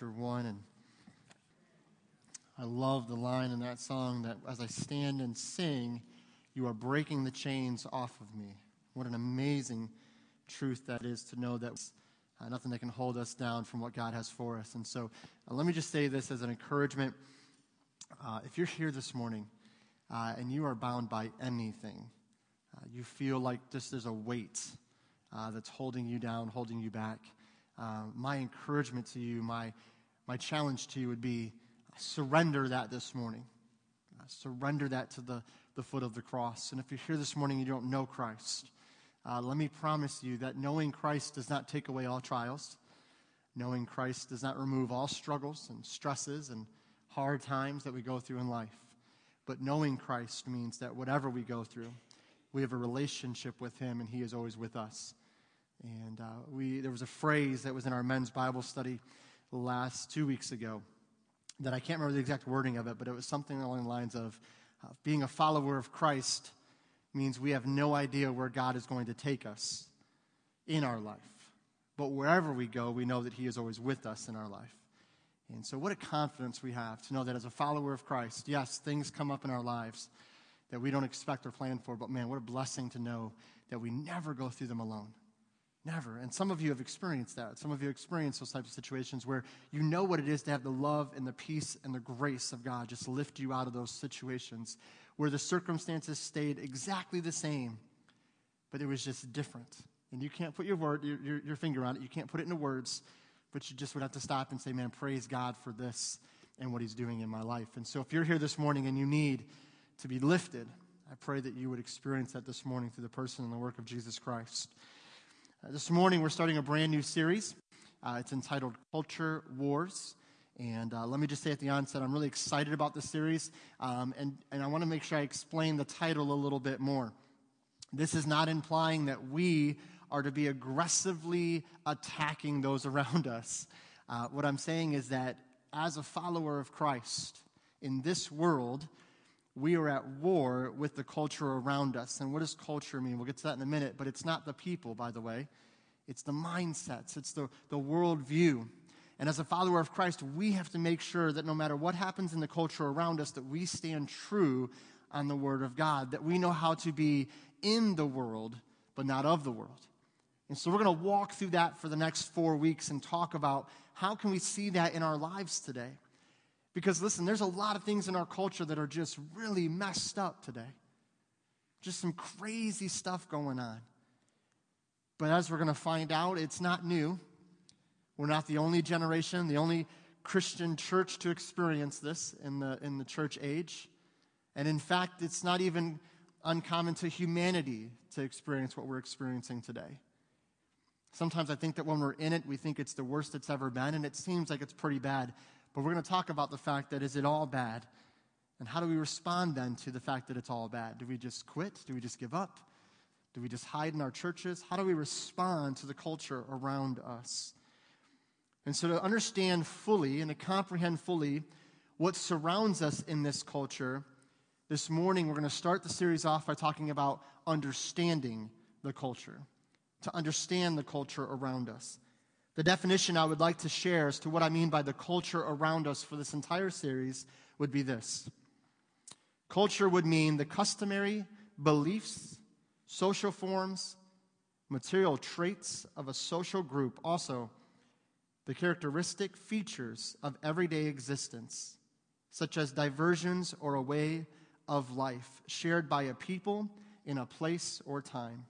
chapter 1, and I love the line in that song that as I stand and sing, you are breaking the chains off of me. What an amazing truth that is to know that nothing that can hold us down from what God has for us. And so let me just say this as an encouragement. If you're here this morning and you are bound by anything, you feel like just there's a weight that's holding you down, holding you back, my encouragement to you, my challenge to you would be surrender that this morning. Surrender that to the foot of the cross. And if you're here this morning and you don't know Christ, let me promise you that knowing Christ does not take away all trials. Knowing Christ does not remove all struggles and stresses and hard times that we go through in life. But knowing Christ means that whatever we go through, we have a relationship with him and he is always with us. And there was a phrase that was in our men's Bible study last 2 weeks ago that I can't remember the exact wording of it, but it was something along the lines of being a follower of Christ means we have no idea where God is going to take us in our life. But wherever we go, we know that he is always with us in our life. And so what a confidence we have to know that as a follower of Christ, yes, things come up in our lives that we don't expect or plan for, but man, what a blessing to know that we never go through them alone. Never. And some of you have experienced that. Some of you experience those types of situations where you know what it is to have the love and the peace and the grace of God just lift you out of those situations where the circumstances stayed exactly the same, but it was just different. And you can't put your finger on it. You can't put it into words, but you just would have to stop and say, man, praise God for this and what he's doing in my life. And so if you're here this morning and you need to be lifted, I pray that you would experience that this morning through the person and the work of Jesus Christ. This morning, we're starting a brand new series. It's entitled Culture Wars. And let me just say at the onset, I'm really excited about this series. And I want to make sure I explain the title a little bit more. This is not implying that we are to be aggressively attacking those around us. What I'm saying is that as a follower of Christ in this world, we are at war with the culture around us. And what does culture mean? We'll get to that in a minute, but it's not the people, by the way. It's the mindsets. It's the worldview. And as a follower of Christ, we have to make sure that no matter what happens in the culture around us, that we stand true on the Word of God, that we know how to be in the world, but not of the world. And so we're going to walk through that for the next 4 weeks and talk about how can we see that in our lives today. Because, listen, there's a lot of things in our culture that are just really messed up today. Just some crazy stuff going on. But as we're going to find out, it's not new. We're not the only generation, the only Christian church to experience this in the church age. And, in fact, it's not even uncommon to humanity to experience what we're experiencing today. Sometimes I think that when we're in it, we think it's the worst it's ever been, and it seems like it's pretty bad. But we're going to talk about the fact that is it all bad? And how do we respond then to the fact that it's all bad? Do we just quit? Do we just give up? Do we just hide in our churches? How do we respond to the culture around us? And so to understand fully and to comprehend fully what surrounds us in this culture, this morning we're going to start the series off by talking about understanding the culture, to understand the culture around us. The definition I would like to share as to what I mean by the culture around us for this entire series would be this. Culture would mean the customary beliefs, social forms, material traits of a social group. Also, the characteristic features of everyday existence, such as diversions or a way of life shared by a people in a place or time.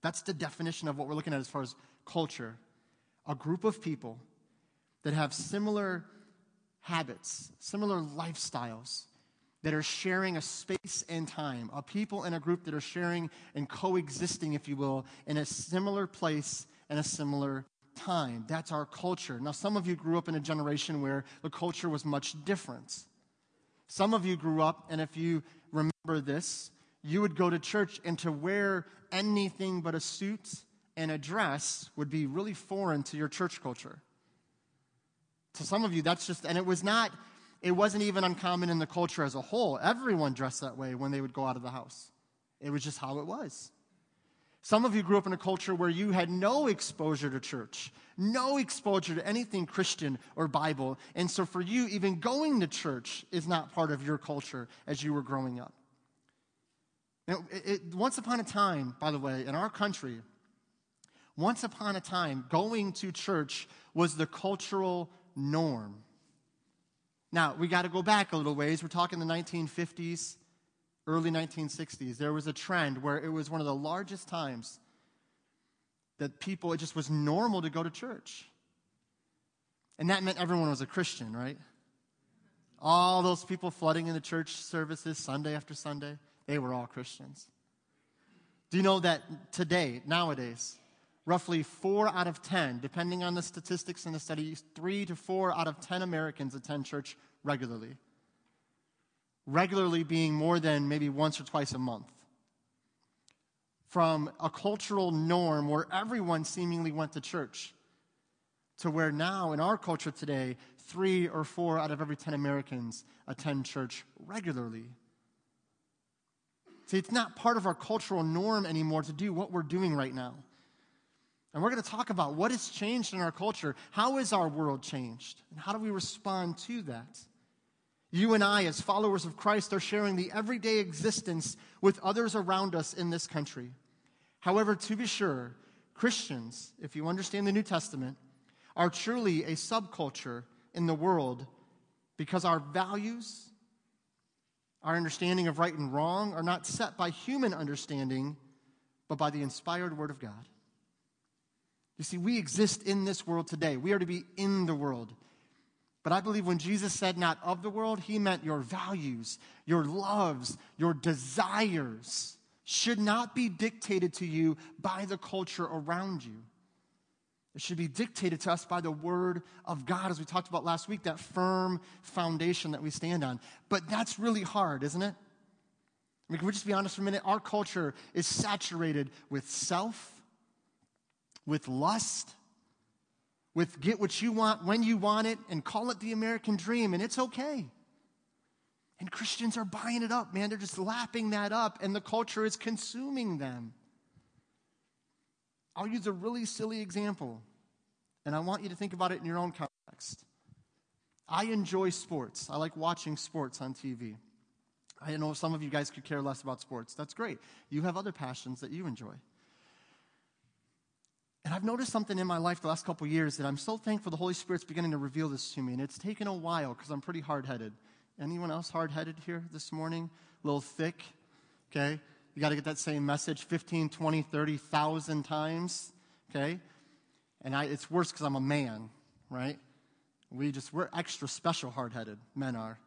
That's the definition of what we're looking at as far as culture. A group of people that have similar habits, similar lifestyles, that are sharing a space and time, a people and a group that are sharing and coexisting, if you will, in a similar place and a similar time. That's our culture. Now, some of you grew up in a generation where the culture was much different. Some of you grew up, and if you remember this, you would go to church and to wear anything but a suit and a dress would be really foreign to your church culture. To some of you, that's just, and it wasn't even uncommon in the culture as a whole. Everyone dressed that way when they would go out of the house. It was just how it was. Some of you grew up in a culture where you had no exposure to church, no exposure to anything Christian or Bible. And so for you, even going to church is not part of your culture as you were growing up. Now, once upon a time, by the way, in our country, once upon a time, going to church was the cultural norm. Now, we got to go back a little ways. We're talking the 1950s. Early 1960s, there was a trend where it was one of the largest times that people, it just was normal to go to church. And that meant everyone was a Christian, right? All those people flooding into church services Sunday after Sunday, they were all Christians. Do you know that today, nowadays, roughly 4 out of 10, depending on the statistics in the study, 3 to 4 out of 10 Americans attend church regularly? Regularly being more than maybe once or twice a month. From a cultural norm where everyone seemingly went to church to where now in our culture today, 3 or 4 out of every 10 Americans attend church regularly. See, it's not part of our cultural norm anymore to do what we're doing right now. And we're going to talk about what has changed in our culture. How is our world changed? And how do we respond to that? You and I, as followers of Christ, are sharing the everyday existence with others around us in this country. However, to be sure, Christians, if you understand the New Testament, are truly a subculture in the world because our values, our understanding of right and wrong, are not set by human understanding, but by the inspired Word of God. You see, we exist in this world today. We are to be in the world. But I believe when Jesus said not of the world, he meant your values, your loves, your desires should not be dictated to you by the culture around you. It should be dictated to us by the Word of God, as we talked about last week, that firm foundation that we stand on. But that's really hard, isn't it? I mean, can we just be honest for a minute? Our culture is saturated with self, with lust, with get what you want, when you want it, and call it the American dream, and it's okay. And Christians are buying it up, man. They're just lapping that up, and the culture is consuming them. I'll use a really silly example, and I want you to think about it in your own context. I enjoy sports. I like watching sports on TV. I know some of you guys could care less about sports. That's great. You have other passions that you enjoy. And I've noticed something in my life the last couple years that I'm so thankful the Holy Spirit's beginning to reveal this to me. And it's taken a while because I'm pretty hard-headed. Anyone else hard-headed here this morning? A little thick, okay? You got to get that same message 15, 20, 30,000 times, okay? And it's worse because I'm a man, right? We're extra special hard-headed. Men are.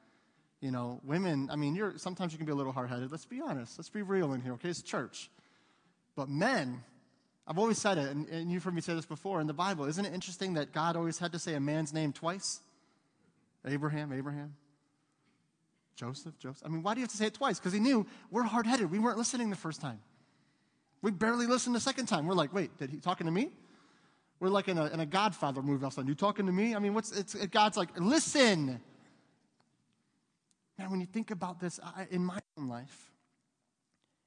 You know, women, I mean, sometimes you can be a little hard-headed. Let's be honest. Let's be real in here, okay? It's church. But men... I've always said it, and you've heard me say this before in the Bible. Isn't it interesting that God always had to say a man's name twice? Abraham. Joseph. I mean, why do you have to say it twice? Because he knew we're hard-headed. We weren't listening the first time. We barely listened the second time. We're like, wait, did he talking to me? We're like in a Godfather movie. All of a sudden, you talking to me? I mean, God's like, listen. Man, when you think about this, in my own life,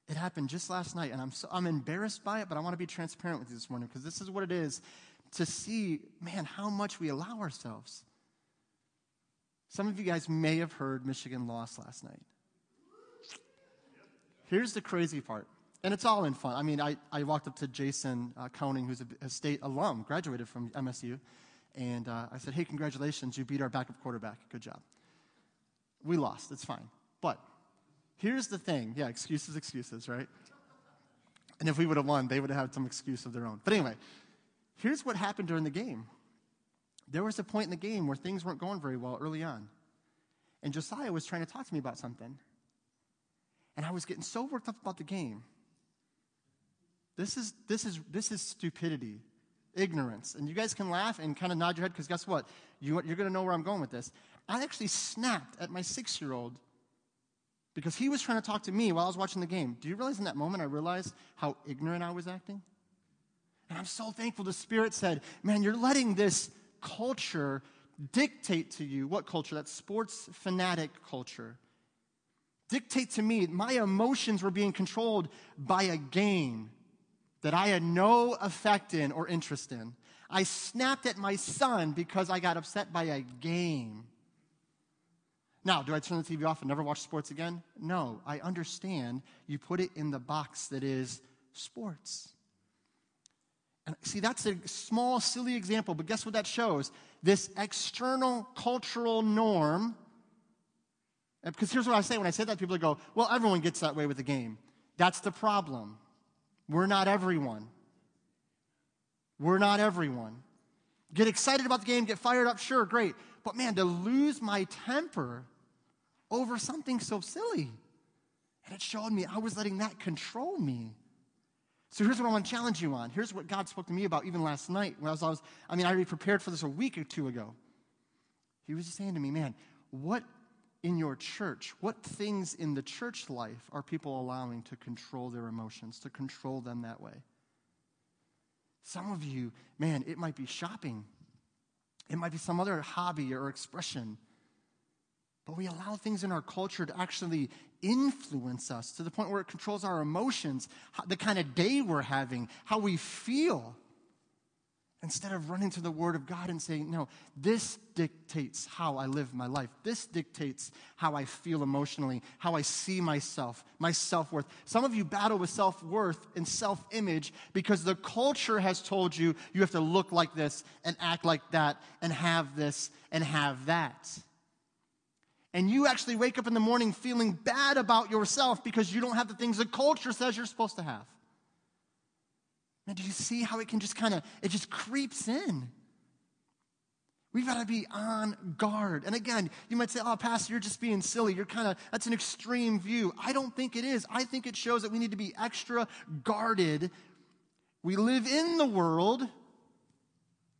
it happened just last night, and I'm embarrassed by it, but I want to be transparent with you this morning because this is what it is to see, man, how much we allow ourselves. Some of you guys may have heard Michigan lost last night. Here's the crazy part, and it's all in fun. I mean, I walked up to Jason Coning, who's a state alum, graduated from MSU, and I said, hey, congratulations, you beat our backup quarterback. Good job. We lost. It's fine, but... here's the thing. Yeah, excuses, right? And if we would have won, they would have had some excuse of their own. But anyway, here's what happened during the game. There was a point in the game where things weren't going very well early on. And Josiah was trying to talk to me about something. And I was getting so worked up about the game. This is stupidity, ignorance. And you guys can laugh and kind of nod your head because guess what? You're going to know where I'm going with this. I actually snapped at my 6-year-old because he was trying to talk to me while I was watching the game. Do you realize in that moment I realized how ignorant I was acting? And I'm so thankful the Spirit said, man, you're letting this culture dictate to you. What culture? That sports fanatic culture. Dictate to me. My emotions were being controlled by a game. that I had no effect in or interest in. I snapped at my son because I got upset by a game. Now, do I turn the TV off and never watch sports again? No, I understand you put it in the box that is sports. And see, that's a small, silly example, but guess what that shows? This external cultural norm, because here's what I say. When I say that, people go, well, everyone gets that way with the game. That's the problem. We're not everyone. We're not everyone. Get excited about the game, get fired up, sure, great. But man, to lose my temper over something so silly. And it showed me I was letting that control me. So here's what I want to challenge you on. Here's what God spoke to me about even last night. When I already prepared for this a week or two ago. He was just saying to me, man, what in your church, what things in the church life are people allowing to control their emotions, to control them that way? Some of you, man, it might be shopping. It might be some other hobby or expression. But we allow things in our culture to actually influence us to the point where it controls our emotions, the kind of day we're having, how we feel, instead of running to the Word of God and saying, no, this dictates how I live my life. This dictates how I feel emotionally, how I see myself, my self-worth. Some of you battle with self-worth and self-image because the culture has told you you have to look like this and act like that and have this and have that. And you actually wake up in the morning feeling bad about yourself because you don't have the things the culture says you're supposed to have. Now, do you see how it can just it just creeps in? We've got to be on guard. And again, you might say, oh, Pastor, you're just being silly. That's an extreme view. I don't think it is. I think it shows that we need to be extra guarded. We live in the world,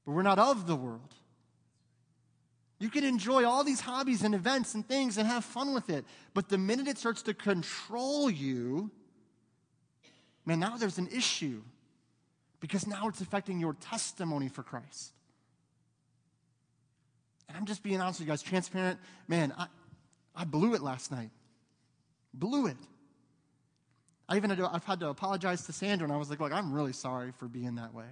but we're not of the world. You can enjoy all these hobbies and events and things and have fun with it. But the minute it starts to control you, man, now there's an issue. Because now it's affecting your testimony for Christ. And I'm just being honest with you guys, transparent. Man, I blew it last night. Blew it. I've had to apologize to Sandra, and I was like, look, I'm really sorry for being that way.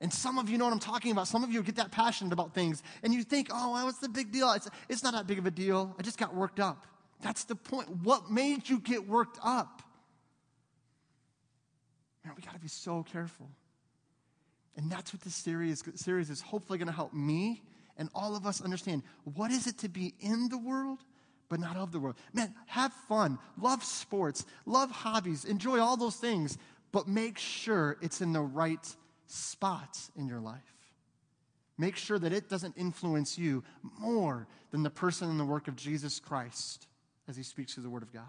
And some of you know what I'm talking about. Some of you get that passionate about things, and you think, oh, well, what's the big deal? It's not that big of a deal. I just got worked up. That's the point. What made you get worked up? Man, we got to be so careful. And that's what this series is hopefully going to help me and all of us understand. What is it to be in the world, but not of the world? Man, have fun. Love sports. Love hobbies. Enjoy all those things. But make sure it's in the right spots in your life. Make sure that it doesn't influence you more than the person and the work of Jesus Christ as he speaks through the Word of God.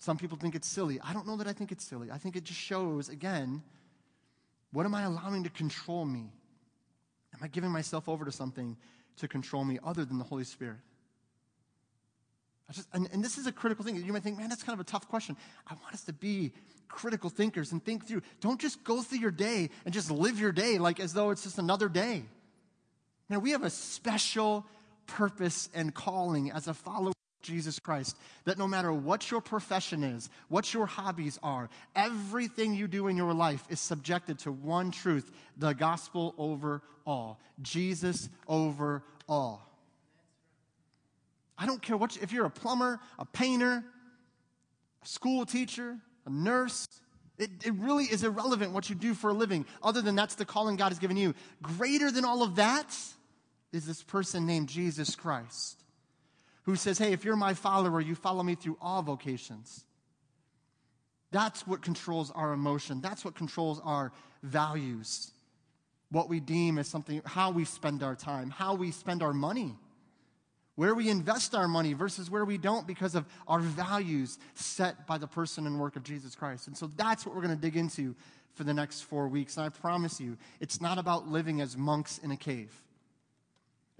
Some people think it's silly. I don't know that I think it's silly. I think it just shows, again, what am I allowing to control me? Am I giving myself over to something to control me other than the Holy Spirit? And this is a critical thing. You might think, man, that's kind of a tough question. I want us to be critical thinkers and think through. Don't just go through your day and just live your day like as though it's just another day. Now, we have a special purpose and calling as a follower Jesus Christ, that no matter what your profession is, what your hobbies are, everything you do in your life is subjected to one truth, the gospel over all, Jesus over all. I don't care if you're a plumber, a painter, a school teacher, a nurse, it really is irrelevant what you do for a living, other than that's the calling God has given you. Greater than all of that is this person named Jesus Christ, who says, hey, if you're my follower, you follow me through all vocations. That's what controls our emotion. That's what controls our values, what we deem as something, how we spend our time, how we spend our money, where we invest our money versus where we don't because of our values set by the person and work of Jesus Christ. And so that's what we're going to dig into for the next 4 weeks. And I promise you, it's not about living as monks in a cave.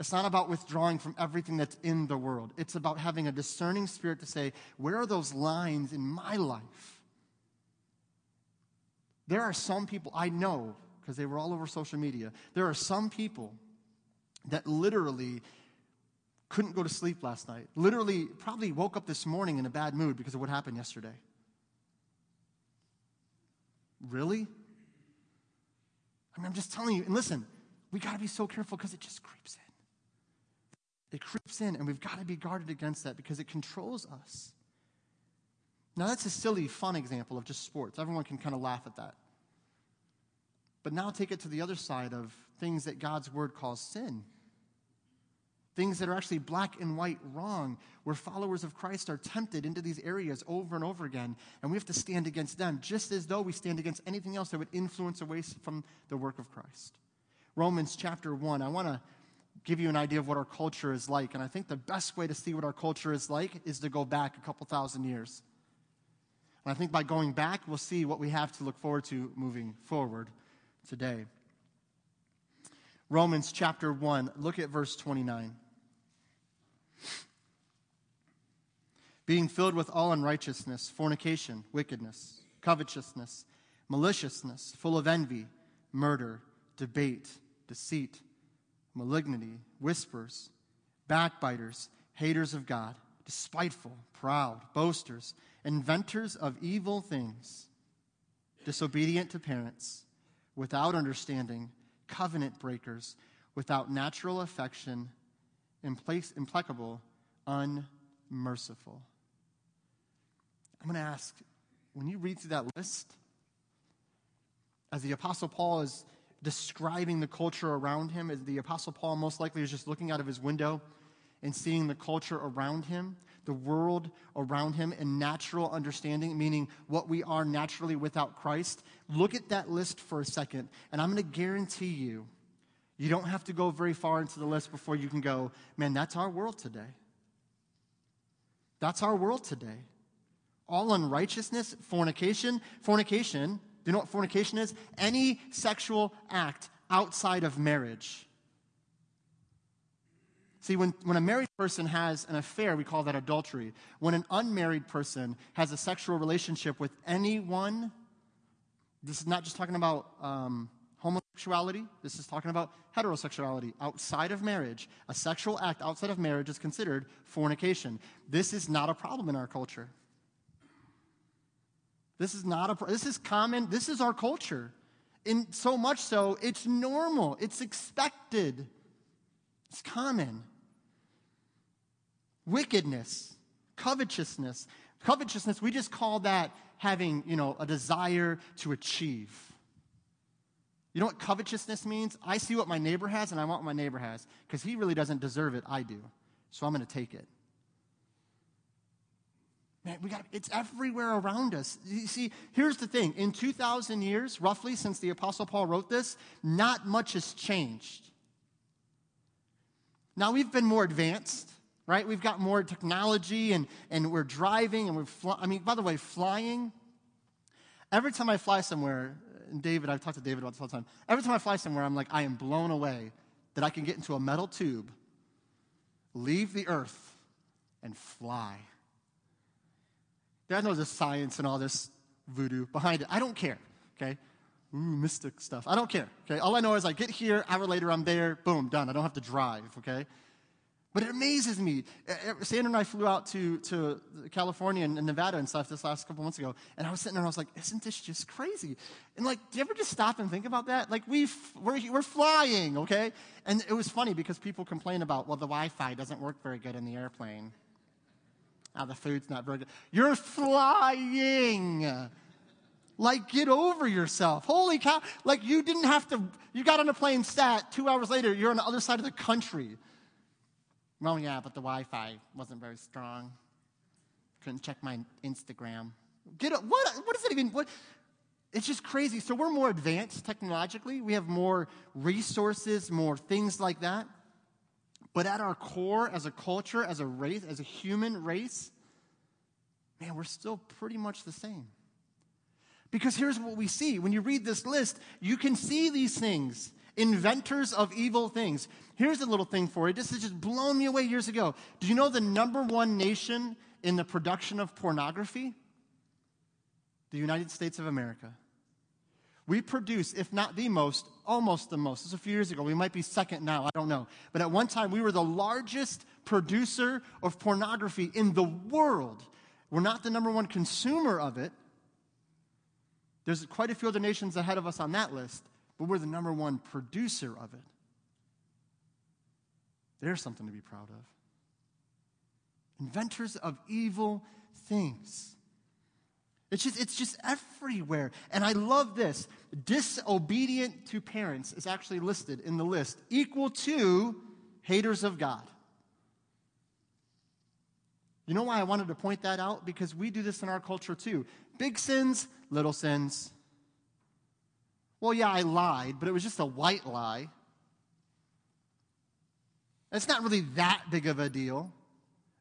It's not about withdrawing from everything that's in the world. It's about having a discerning spirit to say, where are those lines in my life? There are some people I know, because they were all over social media, there are some people that literally couldn't go to sleep last night, literally probably woke up this morning in a bad mood because of what happened yesterday. Really? I mean, I'm just telling you. And listen, we got to be so careful because it just creeps in. It creeps in, and we've got to be guarded against that because it controls us. Now, that's a silly, fun example of just sports. Everyone can kind of laugh at that. But now take it to the other side of things that God's word calls sin. Things that are actually black and white wrong, where followers of Christ are tempted into these areas over and over again, and we have to stand against them just as though we stand against anything else that would influence away from the work of Christ. Romans chapter 1, I want to give you an idea of what our culture is like, and I think the best way to see what our culture is like is to go back a couple thousand years. And I think by going back, we'll see what we have to look forward to moving forward today. Romans chapter 1, look at verse 29. Being filled with all unrighteousness, fornication, wickedness, covetousness, maliciousness, full of envy, murder, debate, deceit, malignity, whispers, backbiters, haters of God, despiteful, proud, boasters, inventors of evil things, disobedient to parents, without understanding, covenant breakers, without natural affection, implacable, unmerciful. I'm going to ask, when you read through that list, as the Apostle Paul is describing the culture around him, as the Apostle Paul most likely is just looking out of his window and seeing the culture around him, the world around him, and natural understanding, meaning what we are naturally without Christ. Look at that list for a second, and I'm going to guarantee you, you don't have to go very far into the list before you can go, man, that's our world today. That's our world today. All unrighteousness, fornication. Do you know what fornication is? Any sexual act outside of marriage. See, when a married person has an affair, we call that adultery. When an unmarried person has a sexual relationship with anyone, this is not just talking about homosexuality. This is talking about heterosexuality outside of marriage. A sexual act outside of marriage is considered fornication. This is not a problem in our culture. This is common. This is our culture. And so much so, it's normal. It's expected. It's common. Wickedness, covetousness. Covetousness, we just call that having, a desire to achieve. You know what covetousness means? I see what my neighbor has, and I want what my neighbor has, because he really doesn't deserve it. I do. So I'm going to take it. Man, it's everywhere around us. You see, here's the thing. In 2,000 years, roughly, since the Apostle Paul wrote this, not much has changed. Now, we've been more advanced, right? We've got more technology, and we're driving, and we're flying. Every time I fly somewhere, and I've talked to David about this all the time. Every time I fly somewhere, I'm like, I am blown away that I can get into a metal tube, leave the earth, and fly. I know there's science and all this voodoo behind it. I don't care, okay? Mystic stuff. I don't care, okay? All I know is I get here, hour later I'm there, boom, done. I don't have to drive, okay? But it amazes me. Sandra and I flew out to California and Nevada and stuff this last couple months ago, and I was sitting there and I was like, isn't this just crazy? And do you ever just stop and think about that? Like, we're flying, okay? And it was funny because people complain about, well, the Wi-Fi doesn't work very good in the airplane. Oh, the food's not very good. You're flying. Like, get over yourself. Holy cow. Like, you didn't have to, you got on a plane, sat, 2 hours later, you're on the other side of the country. Well, yeah, but the Wi-Fi wasn't very strong. Couldn't check my Instagram. What does it even, what? It's just crazy. So we're more advanced technologically. We have more resources, more things like that. But at our core, as a culture, as a race, as a human race, man, we're still pretty much the same. Because here's what we see. When you read this list, you can see these things. Inventors of evil things. Here's a little thing for you. This has just blown me away years ago. Do you know the number one nation in the production of pornography? The United States of America. We produce, if not the most, almost the most. This was a few years ago. We might be second now. I don't know. But at one time, we were the largest producer of pornography in the world. We're not the number one consumer of it. There's quite a few other nations ahead of us on that list, but we're the number one producer of it. There's something to be proud of. Inventors of evil things. It's just everywhere. And I love this. Disobedient to parents is actually listed in the list, equal to haters of God. You know why I wanted to point that out? Because we do this in our culture too. Big sins, little sins. Well, yeah, I lied, but it was just a white lie. It's not really that big of a deal.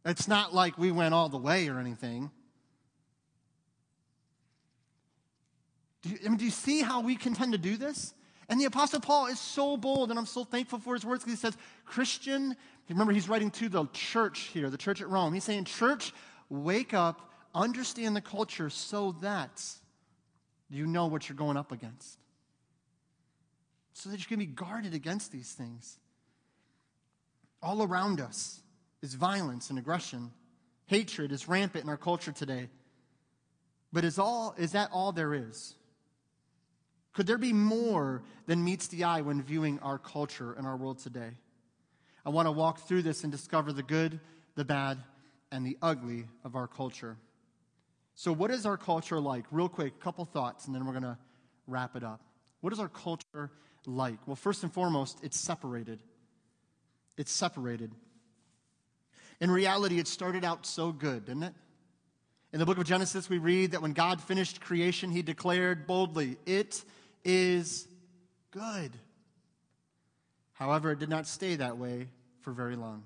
It's not like we went all the way or anything. Do you see how we can tend to do this? And the Apostle Paul is so bold, and I'm so thankful for his words, because he says, Christian, remember he's writing to the church here, the church at Rome. He's saying, church, wake up, understand the culture so that you know what you're going up against. So that you can be guarded against these things. All around us is violence and aggression. Hatred is rampant in our culture today. But is that all there is? Could there be more than meets the eye when viewing our culture and our world today? I want to walk through this and discover the good, the bad, and the ugly of our culture. So what is our culture like? Real quick, a couple thoughts, and then we're going to wrap it up. What is our culture like? Well, first and foremost, it's separated. It's separated. In reality, it started out so good, didn't it? In the book of Genesis, we read that when God finished creation, he declared boldly, it is good. However, it did not stay that way for very long.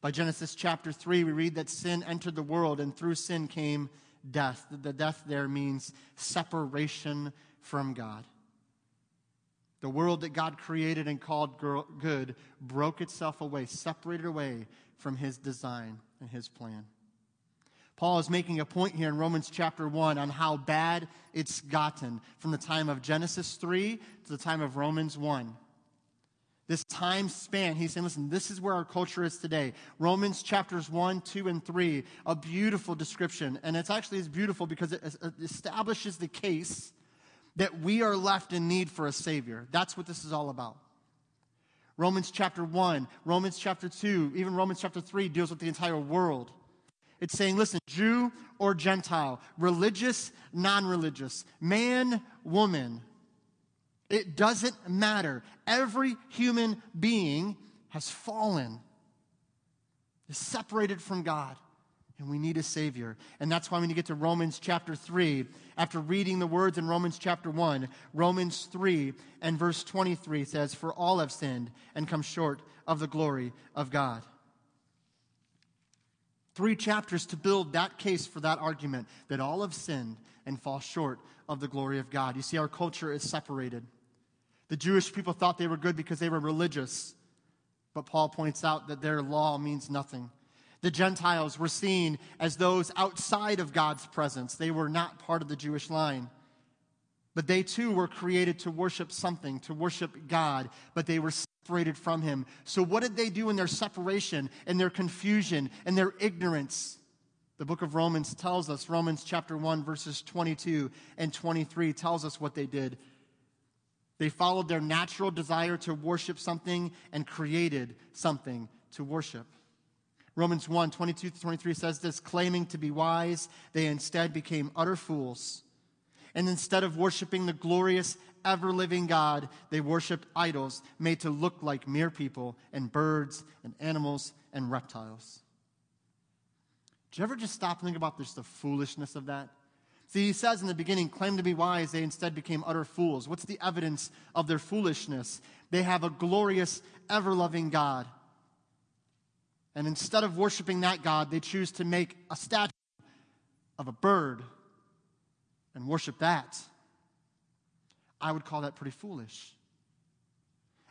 By Genesis chapter 3, we read that sin entered the world, and through sin came death. The death there means separation from God. The world that God created and called good broke itself away, separated away from his design and his plan. Paul is making a point here in Romans chapter 1 on how bad it's gotten from the time of Genesis 3 to the time of Romans 1. This time span, he's saying, listen, this is where our culture is today. Romans chapters 1, 2, and 3, a beautiful description. And it's actually beautiful because it establishes the case that we are left in need for a Savior. That's what this is all about. Romans chapter 1, Romans chapter 2, even Romans chapter 3 deals with the entire world. It's saying, listen, Jew or Gentile, religious, non-religious, man, woman, it doesn't matter. Every human being has fallen, is separated from God, and we need a Savior. And that's why when you get to Romans chapter 3, after reading the words in Romans chapter 1, Romans 3 and verse 23 says, for all have sinned and come short of the glory of God. 3 chapters to build that case for that argument, that all have sinned and fall short of the glory of God. You see, our culture is separated. The Jewish people thought they were good because they were religious, but Paul points out that their law means nothing. The Gentiles were seen as those outside of God's presence. They were not part of the Jewish line. But they too were created to worship something, to worship God, but they were separated from him. So what did they do in their separation, in their confusion, in their ignorance? The book of Romans tells us, Romans chapter 1, verses 22 and 23 tells us what they did. They followed their natural desire to worship something and created something to worship. Romans 1, 22-23 says this, claiming to be wise, they instead became utter fools. And instead of worshiping the glorious, ever-living God, they worshiped idols made to look like mere people and birds and animals and reptiles. Do you ever just stop and think about just the foolishness of that? See, he says in the beginning, claim to be wise, they instead became utter fools. What's the evidence of their foolishness? They have a glorious, ever-loving God. And instead of worshiping that God, they choose to make a statue of a bird and worship that. I would call that pretty foolish.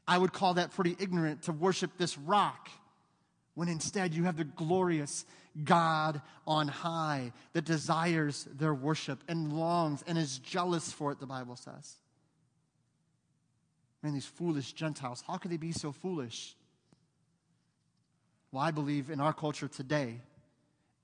I would call that pretty ignorant to worship this rock when instead you have the glorious God on high that desires their worship and longs and is jealous for it, the Bible says. Man, these foolish Gentiles, how could they be so foolish? Well, I believe in our culture today,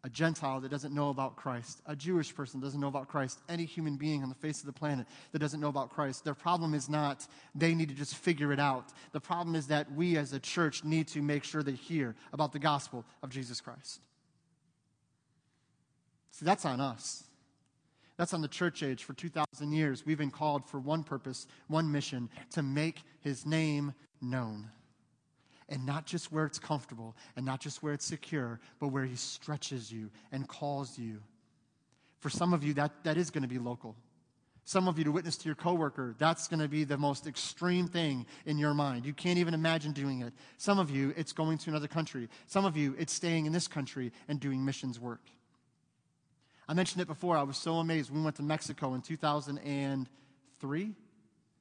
a Gentile that doesn't know about Christ, a Jewish person doesn't know about Christ, any human being on the face of the planet that doesn't know about Christ. Their problem is not they need to just figure it out. The problem is that we as a church need to make sure they hear about the gospel of Jesus Christ. See, that's on us. That's on the church age. For 2,000 years, we've been called for one purpose, one mission, to make his name known. And not just where it's comfortable and not just where it's secure, but where he stretches you and calls you. For some of you, that is going to be local. Some of you, to witness to your coworker, that's going to be the most extreme thing in your mind. You can't even imagine doing it. Some of you, it's going to another country. Some of you, it's staying in this country and doing missions work. I mentioned it before. I was so amazed. We went to Mexico in 2003.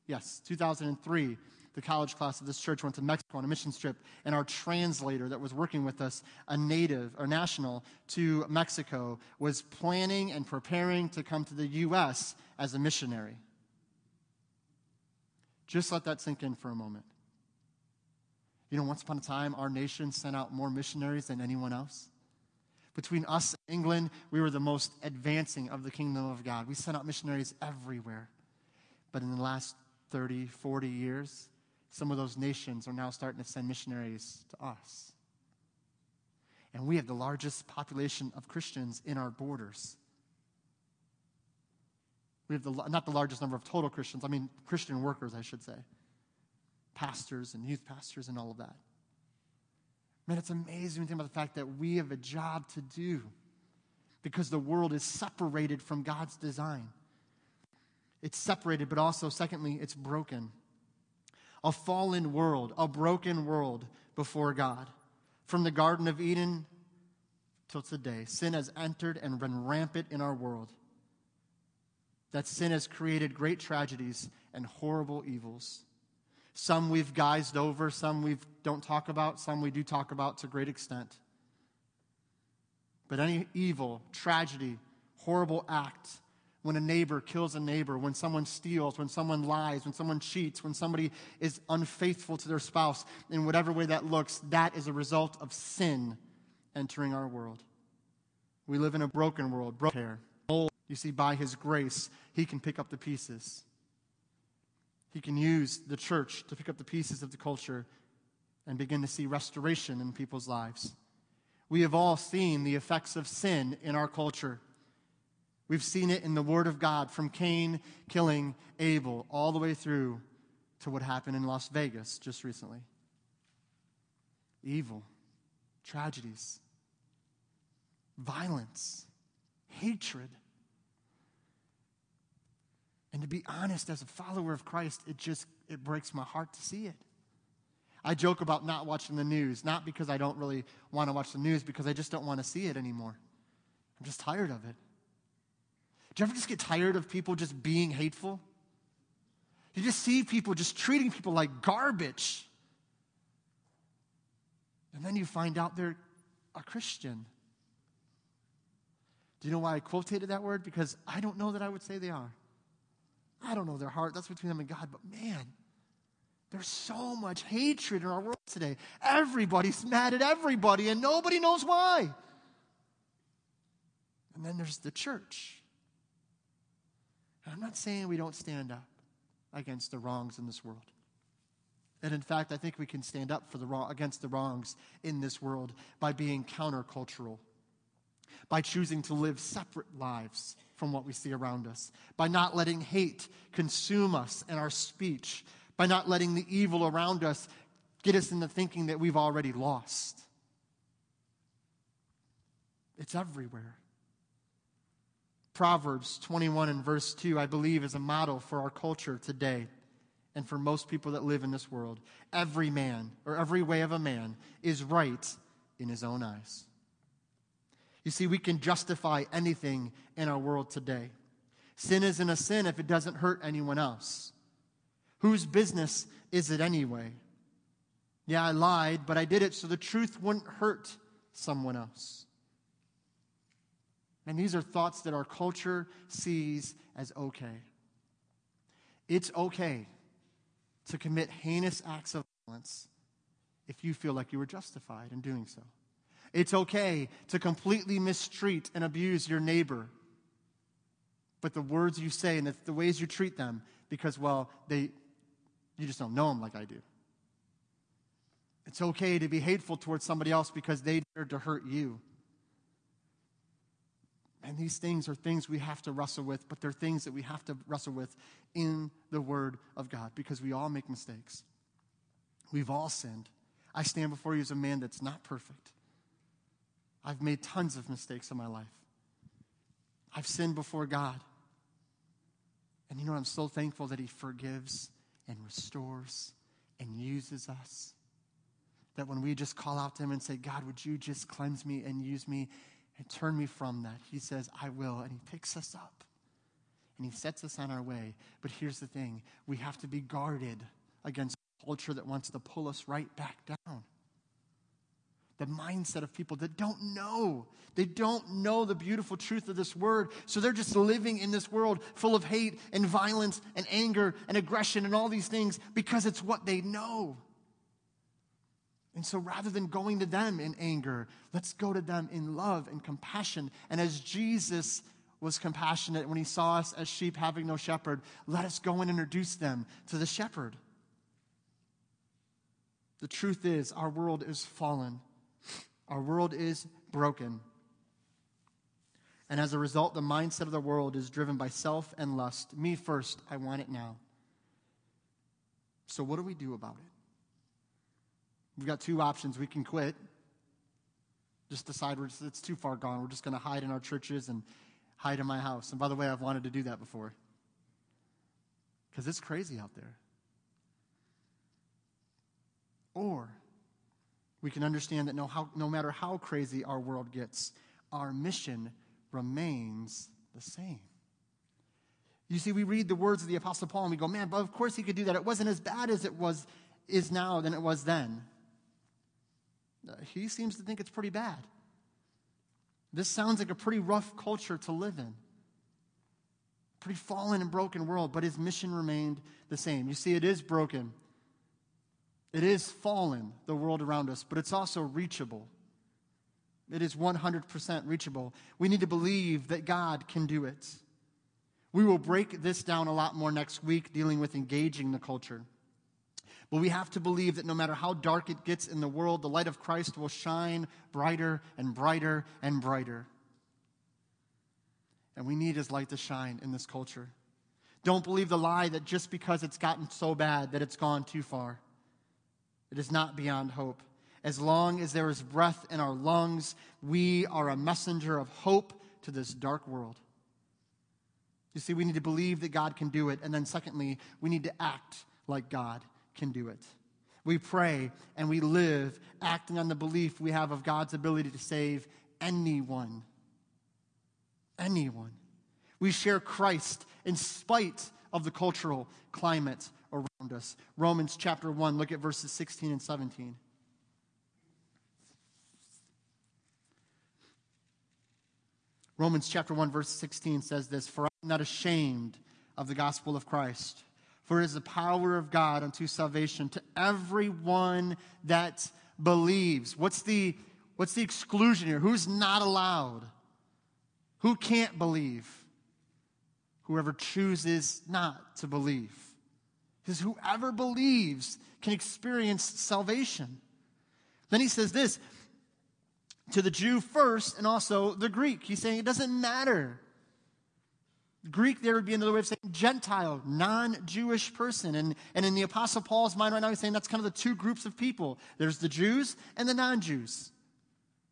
Yes, 2003. The college class of this church went to Mexico on a mission trip, and our translator that was working with us, a native or national to Mexico, was planning and preparing to come to the U.S. as a missionary. Just let that sink in for a moment. You know, once upon a time, our nation sent out more missionaries than anyone else. Between us and England, we were the most advancing of the kingdom of God. We sent out missionaries everywhere. But in the last 30, 40 years, some of those nations are now starting to send missionaries to us. And we have the largest population of Christians in our borders. We have not the largest number of total Christians, I mean Christian workers, I should say. Pastors and youth pastors and all of that. Man, it's amazing when you think about the fact that we have a job to do because the world is separated from God's design. It's separated, but also, secondly, it's broken. A fallen world, a broken world before God. From the Garden of Eden till today, sin has entered and run rampant in our world. That sin has created great tragedies and horrible evils. Some we've guised over, some we don't talk about, some we do talk about to a great extent. But any evil, tragedy, horrible act, when a neighbor kills a neighbor, when someone steals, when someone lies, when someone cheats, when somebody is unfaithful to their spouse, in whatever way that looks, that is a result of sin entering our world. We live in a broken world, broken hair. You see, by his grace, he can pick up the pieces. He can use the church to pick up the pieces of the culture and begin to see restoration in people's lives. We have all seen the effects of sin in our culture. We've seen it in the Word of God, from Cain killing Abel all the way through to what happened in Las Vegas just recently. Evil, tragedies, violence, hatred. And to be honest, as a follower of Christ, it breaks my heart to see it. I joke about not watching the news, not because I don't really want to watch the news, because I just don't want to see it anymore. I'm just tired of it. Do you ever just get tired of people just being hateful? You just see people just treating people like garbage. And then you find out they're a Christian. Do you know why I quoted that word? Because I don't know that I would say they are. I don't know their heart. That's between them and God. But man, there's so much hatred in our world today. Everybody's mad at everybody and nobody knows why. And then there's the church. I'm not saying we don't stand up against the wrongs in this world. And in fact, I think we can stand up for against the wrongs in this world by being countercultural, by choosing to live separate lives from what we see around us, by not letting hate consume us and our speech, by not letting the evil around us get us into thinking that we've already lost. It's everywhere. Proverbs 21 and verse 2, I believe, is a model for our culture today and for most people that live in this world. Every man, or every way of a man, is right in his own eyes. You see, we can justify anything in our world today. Sin isn't a sin if it doesn't hurt anyone else. Whose business is it anyway? Yeah, I lied, but I did it so the truth wouldn't hurt someone else. And these are thoughts that our culture sees as okay. It's okay to commit heinous acts of violence if you feel like you were justified in doing so. It's okay to completely mistreat and abuse your neighbor. But the words you say and the ways you treat them, because, well, you just don't know them like I do. It's okay to be hateful towards somebody else because they dared to hurt you. And these things are things we have to wrestle with, but they're things that we have to wrestle with in the Word of God, because we all make mistakes. We've all sinned. I stand before you as a man that's not perfect. I've made tons of mistakes in my life. I've sinned before God. And you know, I'm so thankful that He forgives and restores and uses us. That when we just call out to Him and say, God, would you just cleanse me and use me and turn me from that? He says, I will. And He picks us up and He sets us on our way. But here's the thing. We have to be guarded against a culture that wants to pull us right back down. The mindset of people that don't know. They don't know the beautiful truth of this word. So they're just living in this world full of hate and violence and anger and aggression and all these things because it's what they know. And so rather than going to them in anger, let's go to them in love and compassion. And as Jesus was compassionate when He saw us as sheep having no shepherd, let us go and introduce them to the shepherd. The truth is, our world is fallen. Our world is broken. And as a result, the mindset of the world is driven by self and lust. Me first, I want it now. So what do we do about it? We've got two options. We can quit. Just decide it's too far gone. We're just going to hide in our churches and hide in my house. And by the way, I've wanted to do that before. Because it's crazy out there. Or we can understand that no matter how crazy our world gets, our mission remains the same. You see, we read the words of the Apostle Paul and we go, man, but of course he could do that. It wasn't as bad as it is now than it was then. He seems to think it's pretty bad. This sounds like a pretty rough culture to live in. Pretty fallen and broken world, but his mission remained the same. You see, it is broken. It is fallen, the world around us, but it's also reachable. It is 100% reachable. We need to believe that God can do it. We will break this down a lot more next week, dealing with engaging the culture. But we have to believe that no matter how dark it gets in the world, the light of Christ will shine brighter and brighter and brighter. And we need His light to shine in this culture. Don't believe the lie that just because it's gotten so bad that it's gone too far. It is not beyond hope. As long as there is breath in our lungs, we are a messenger of hope to this dark world. You see, we need to believe that God can do it. And then secondly, we need to act like God can do it. We pray and we live acting on the belief we have of God's ability to save anyone. Anyone. We share Christ in spite of the cultural climate around us. Romans chapter 1, look at verses 16 and 17. Romans chapter 1, verse 16 says this, "For I am not ashamed of the gospel of Christ. For it is the power of God unto salvation to everyone that believes." What's the exclusion here? Who's not allowed? Who can't believe? Whoever chooses not to believe. Because whoever believes can experience salvation. Then he says this, to the Jew first and also the Greek. He's saying it doesn't matter. Greek, there would be another way of saying Gentile, non-Jewish person. And in the Apostle Paul's mind right now, he's saying that's kind of the two groups of people. There's the Jews and the non-Jews.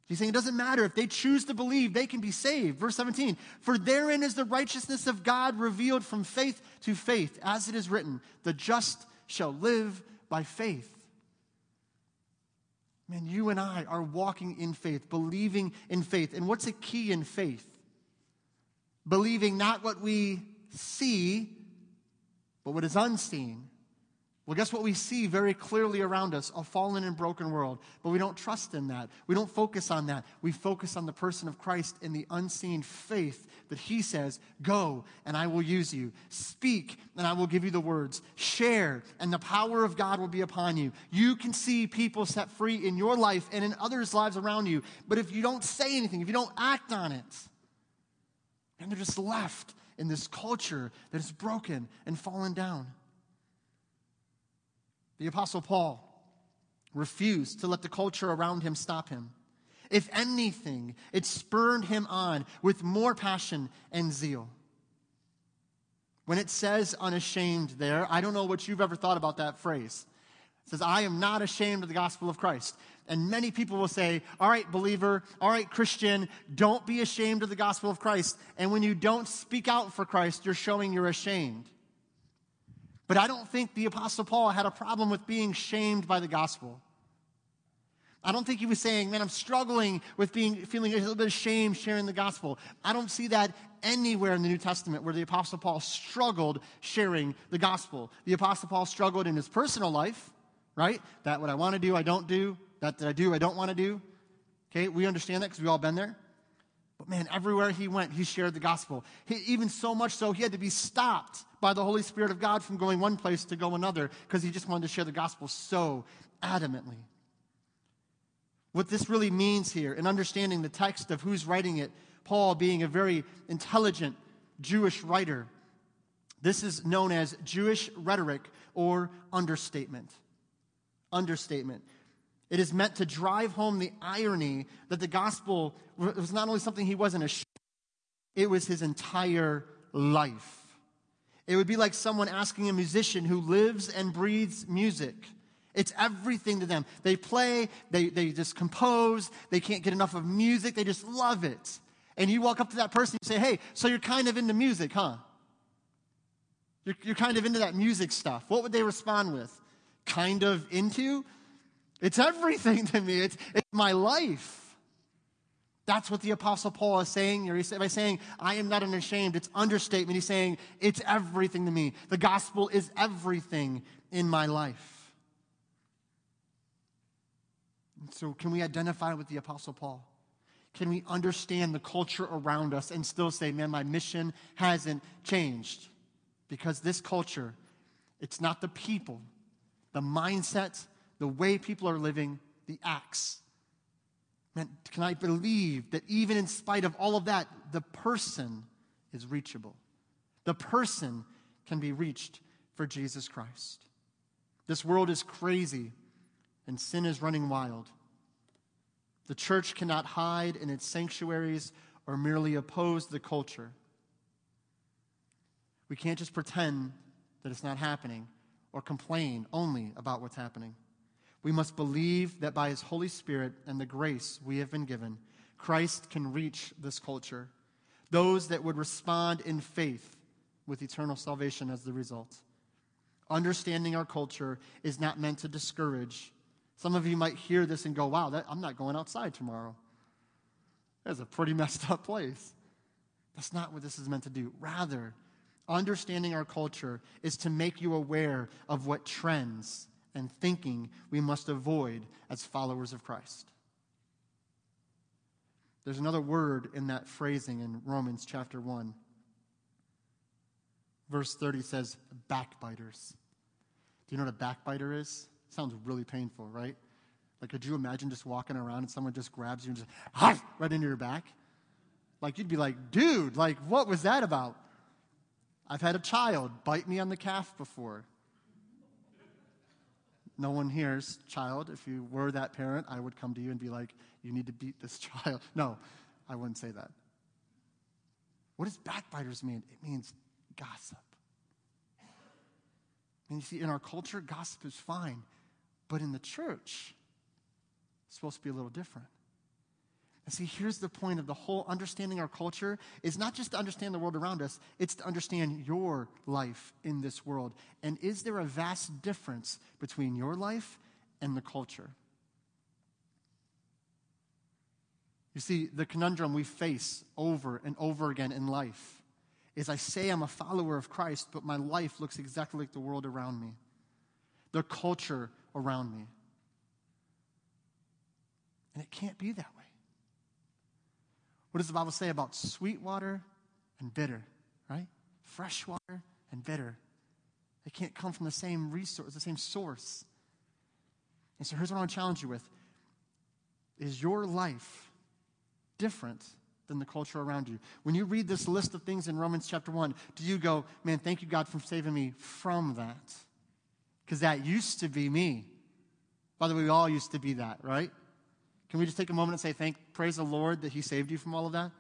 He's saying it doesn't matter. If they choose to believe, they can be saved. Verse 17, "For therein is the righteousness of God revealed from faith to faith, as it is written, the just shall live by faith." Man, you and I are walking in faith, believing in faith. And what's a key in faith? Believing not what we see, but what is unseen. Well, guess what we see very clearly around us? A fallen and broken world. But we don't trust in that. We don't focus on that. We focus on the person of Christ and the unseen faith that he says, go and I will use you. Speak and I will give you the words. Share and the power of God will be upon you. You can see people set free in your life and in others' lives around you. But if you don't say anything, if you don't act on it, then they're just left in this culture that is broken and fallen down. The Apostle Paul refused to let the culture around him stop him. If anything, it spurred him on with more passion and zeal. When it says unashamed there, I don't know what you've ever thought about that phrase. It says, I am not ashamed of the gospel of Christ. And many people will say, all right, believer, all right, Christian, don't be ashamed of the gospel of Christ. And when you don't speak out for Christ, you're showing you're ashamed. But I don't think the Apostle Paul had a problem with being shamed by the gospel. I don't think he was saying, man, I'm struggling with feeling a little bit of shame sharing the gospel. I don't see that anywhere in the New Testament where the Apostle Paul struggled sharing the gospel. The Apostle Paul struggled in his personal life, right? That what I want to do, I don't do. That I do, I don't want to do. Okay, we understand that because we've all been there. But man, everywhere he went, he shared the gospel. Even so much so, he had to be stopped by the Holy Spirit of God from going one place to go another because he just wanted to share the gospel so adamantly. What this really means here, in understanding the text of who's writing it, Paul being a very intelligent Jewish writer, this is known as Jewish rhetoric or understatement. Understatement. It is meant to drive home the irony that the gospel was not only something he wasn't ashamed of, it was his entire life. It would be like someone asking a musician who lives and breathes music. It's everything to them. They play, they just compose, they can't get enough of music, they just love it. And you walk up to that person and say, hey, so you're kind of into music, huh? You're kind of into that music stuff. What would they respond with? Kind of into? It's everything to me. It's my life. That's what the Apostle Paul is saying here. By saying, I am not unashamed, it's understatement. He's saying, it's everything to me. The gospel is everything in my life. And so can we identify with the Apostle Paul? Can we understand the culture around us and still say, man, my mission hasn't changed? Because this culture, it's not the people, the mindset, the way people are living, the acts. Man, can I believe that even in spite of all of that, the person is reachable? The person can be reached for Jesus Christ. This world is crazy and sin is running wild. The church cannot hide in its sanctuaries or merely oppose the culture. We can't just pretend that it's not happening or complain only about what's happening. We must believe that by his Holy Spirit and the grace we have been given, Christ can reach this culture, those that would respond in faith with eternal salvation as the result. Understanding our culture is not meant to discourage. Some of you might hear this and go, wow, I'm not going outside tomorrow. That's a pretty messed up place. That's not what this is meant to do. Rather, understanding our culture is to make you aware of what trends and thinking we must avoid as followers of Christ. There's another word in that phrasing in Romans chapter 1. Verse 30 says, backbiters. Do you know what a backbiter is? Sounds really painful, right? Like, could you imagine just walking around and someone just grabs you and just right into your back? Like, you'd be like, dude, like, what was that about? I've had a child bite me on the calf before. No one hears, child, if you were that parent, I would come to you and be like, you need to beat this child. No, I wouldn't say that. What does backbiters mean? It means gossip. And you see, in our culture, gossip is fine. But in the church, it's supposed to be a little different. And see, here's the point of the whole understanding our culture is not just to understand the world around us, it's to understand your life in this world. And is there a vast difference between your life and the culture? You see, the conundrum we face over and over again in life is I say I'm a follower of Christ, but my life looks exactly like the world around me. the culture around me. And it can't be that way. What does the Bible say about sweet water and bitter, right? Fresh water and bitter. They can't come from the same resource, the same source. And so here's what I want to challenge you with. Is your life different than the culture around you? When you read this list of things in Romans chapter 1, do you go, man, thank you, God, for saving me from that? Because that used to be me. By the way, we all used to be that, right? Can we just take a moment and say, praise the Lord that he saved you from all of that?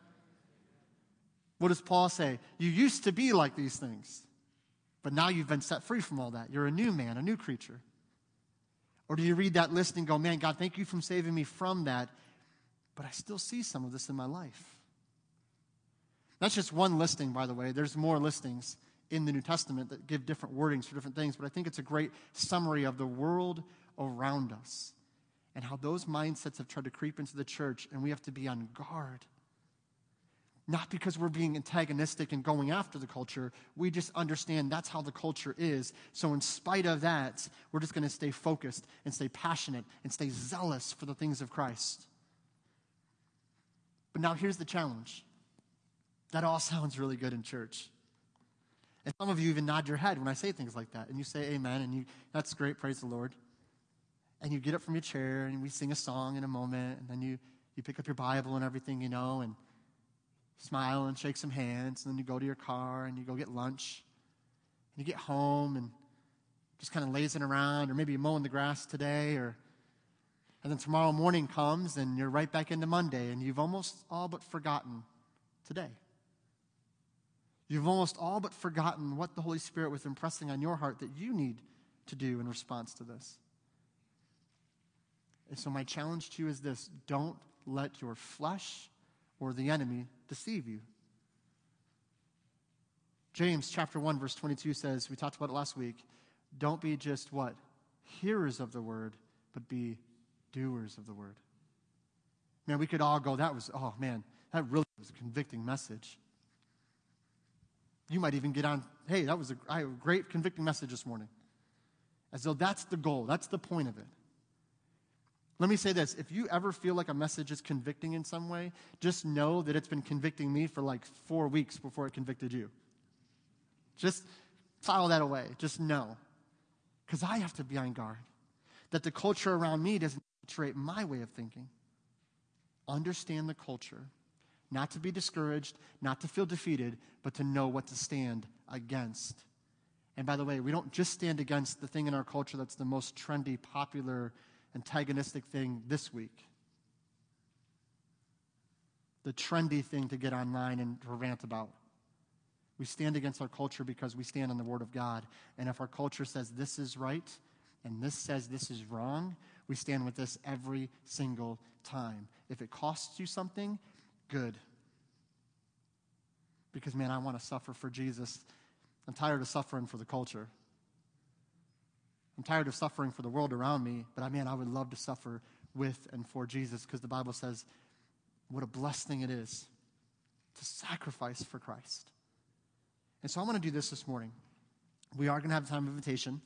What does Paul say? You used to be like these things, but now you've been set free from all that. You're a new man, a new creature. Or do you read that list and go, man, God, thank you for saving me from that, but I still see some of this in my life. That's just one listing, by the way. There's more listings in the New Testament that give different wordings for different things, but I think it's a great summary of the world around us and how those mindsets have tried to creep into the church, and we have to be on guard. Not because we're being antagonistic and going after the culture. We just understand that's how the culture is. So in spite of that, we're just going to stay focused and stay passionate and stay zealous for the things of Christ. But now here's the challenge. That all sounds really good in church. And some of you even nod your head when I say things like that. And you say amen, and that's great, praise the Lord. And you get up from your chair, and we sing a song in a moment, and then you pick up your Bible and everything, and smile and shake some hands, and then you go to your car, and you go get lunch, and you get home, and just kind of lazing around, or maybe you're mowing the grass today, and then tomorrow morning comes, and you're right back into Monday, and you've almost all but forgotten today. You've almost all but forgotten what the Holy Spirit was impressing on your heart that you need to do in response to this. And so my challenge to you is this: don't let your flesh or the enemy deceive you. James chapter 1 verse 22 says, we talked about it last week, don't be just what? Hearers of the word, but be doers of the word. Man, we could all go, that really was a convicting message. You might even get on, hey, that was a great convicting message this morning. As though that's the goal, that's the point of it. Let me say this. If you ever feel like a message is convicting in some way, just know that it's been convicting me for like 4 weeks before it convicted you. Just file that away. Just know. Because I have to be on guard that the culture around me doesn't saturate my way of thinking. Understand the culture. Not to be discouraged, not to feel defeated, but to know what to stand against. And by the way, we don't just stand against the thing in our culture that's the most trendy, popular, antagonistic thing this week. The trendy thing to get online and to rant about. We stand against our culture because we stand on the Word of God. And if our culture says this is right and this says this is wrong, we stand with this every single time. If it costs you something, good. Because, man, I want to suffer for Jesus. I'm tired of suffering for the culture. I'm tired of suffering for the world around me, but I would love to suffer with and for Jesus, because the Bible says what a blessed thing it is to sacrifice for Christ. And so I want to do this morning. We are going to have a time of invitation,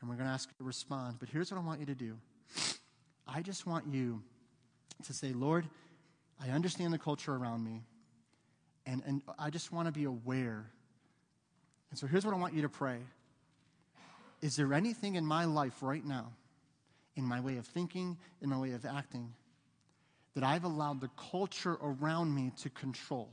and we're going to ask you to respond, but here's what I want you to do. I just want you to say, Lord, I understand the culture around me, and I just want to be aware. And so here's what I want you to pray. Is there anything in my life right now, in my way of thinking, in my way of acting, that I've allowed the culture around me to control,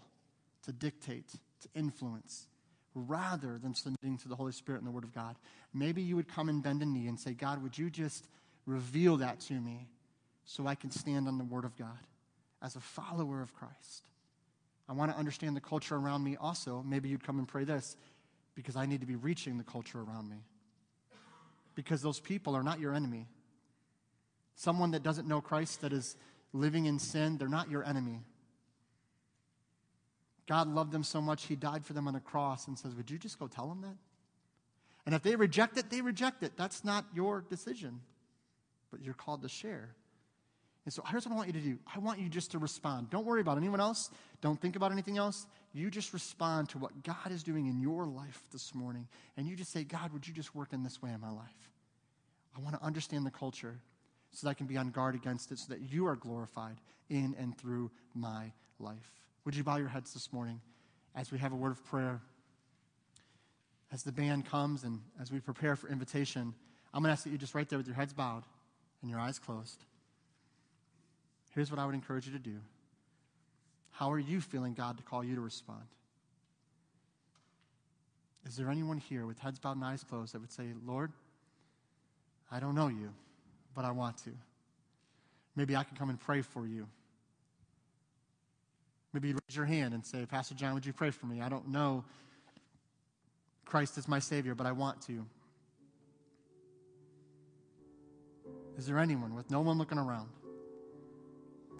to dictate, to influence, rather than submitting to the Holy Spirit and the Word of God? Maybe you would come and bend a knee and say, God, would you just reveal that to me so I can stand on the Word of God as a follower of Christ? I want to understand the culture around me also. Maybe you'd come and pray this, because I need to be reaching the culture around me. Because those people are not your enemy. Someone that doesn't know Christ, that is living in sin, they're not your enemy. God loved them so much, he died for them on a cross and says, would you just go tell them that? And if they reject it, they reject it. That's not your decision, but you're called to share. And so here's what I want you to do. I want you just to respond. Don't worry about anyone else. Don't think about anything else. You just respond to what God is doing in your life this morning. And you just say, God, would you just work in this way in my life? I want to understand the culture so that I can be on guard against it, so that you are glorified in and through my life. Would you bow your heads this morning as we have a word of prayer? As the band comes and as we prepare for invitation, I'm going to ask that you just right there with your heads bowed and your eyes closed. Here's what I would encourage you to do. How are you feeling God to call you to respond? Is there anyone here with heads bowed and eyes closed that would say, Lord, I don't know you, but I want to. Maybe I can come and pray for you. Maybe you'd raise your hand and say, Pastor John, would you pray for me? I don't know Christ is my Savior, but I want to. Is there anyone with no one looking around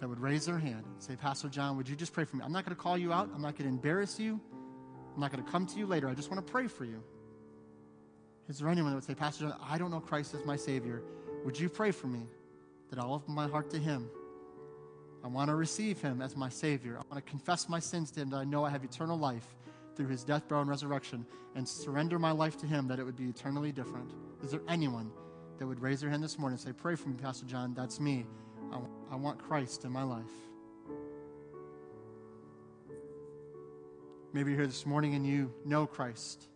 that would raise their hand and say, Pastor John, would you just pray for me? I'm not going to call you out. I'm not going to embarrass you. I'm not going to come to you later. I just want to pray for you. Is there anyone that would say, Pastor John, I don't know Christ as my Savior. Would you pray for me that I'll open my heart to him? I want to receive him as my Savior. I want to confess my sins to him that I know I have eternal life through his death, burial, and resurrection, and surrender my life to him that it would be eternally different. Is there anyone that would raise their hand this morning and say, pray for me, Pastor John, that's me. I want Christ in my life. Maybe you're here this morning and you know Christ,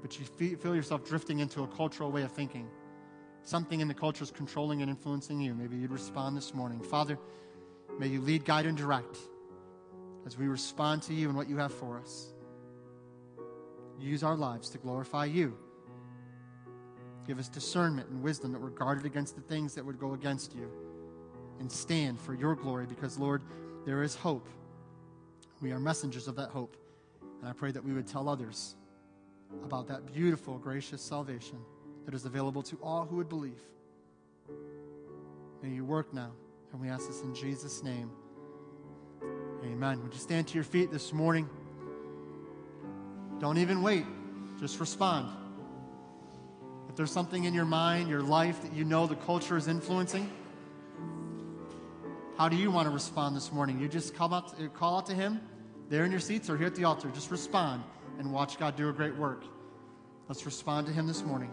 but you feel yourself drifting into a cultural way of thinking. Something in the culture is controlling and influencing you. Maybe you'd respond this morning. Father, may you lead, guide, and direct as we respond to you and what you have for us. Use our lives to glorify you. Give us discernment and wisdom that we're guarded against the things that would go against you, and stand for your glory, because, Lord, there is hope. We are messengers of that hope, and I pray that we would tell others about that beautiful, gracious salvation that is available to all who would believe. May you work now, and we ask this in Jesus' name. Amen. Would you stand to your feet this morning? Don't even wait. Just respond. If there's something in your mind, your life, that you know the culture is influencing, how do you want to respond this morning? You just call out to him there in your seats or here at the altar. Just respond and watch God do a great work. Let's respond to him this morning.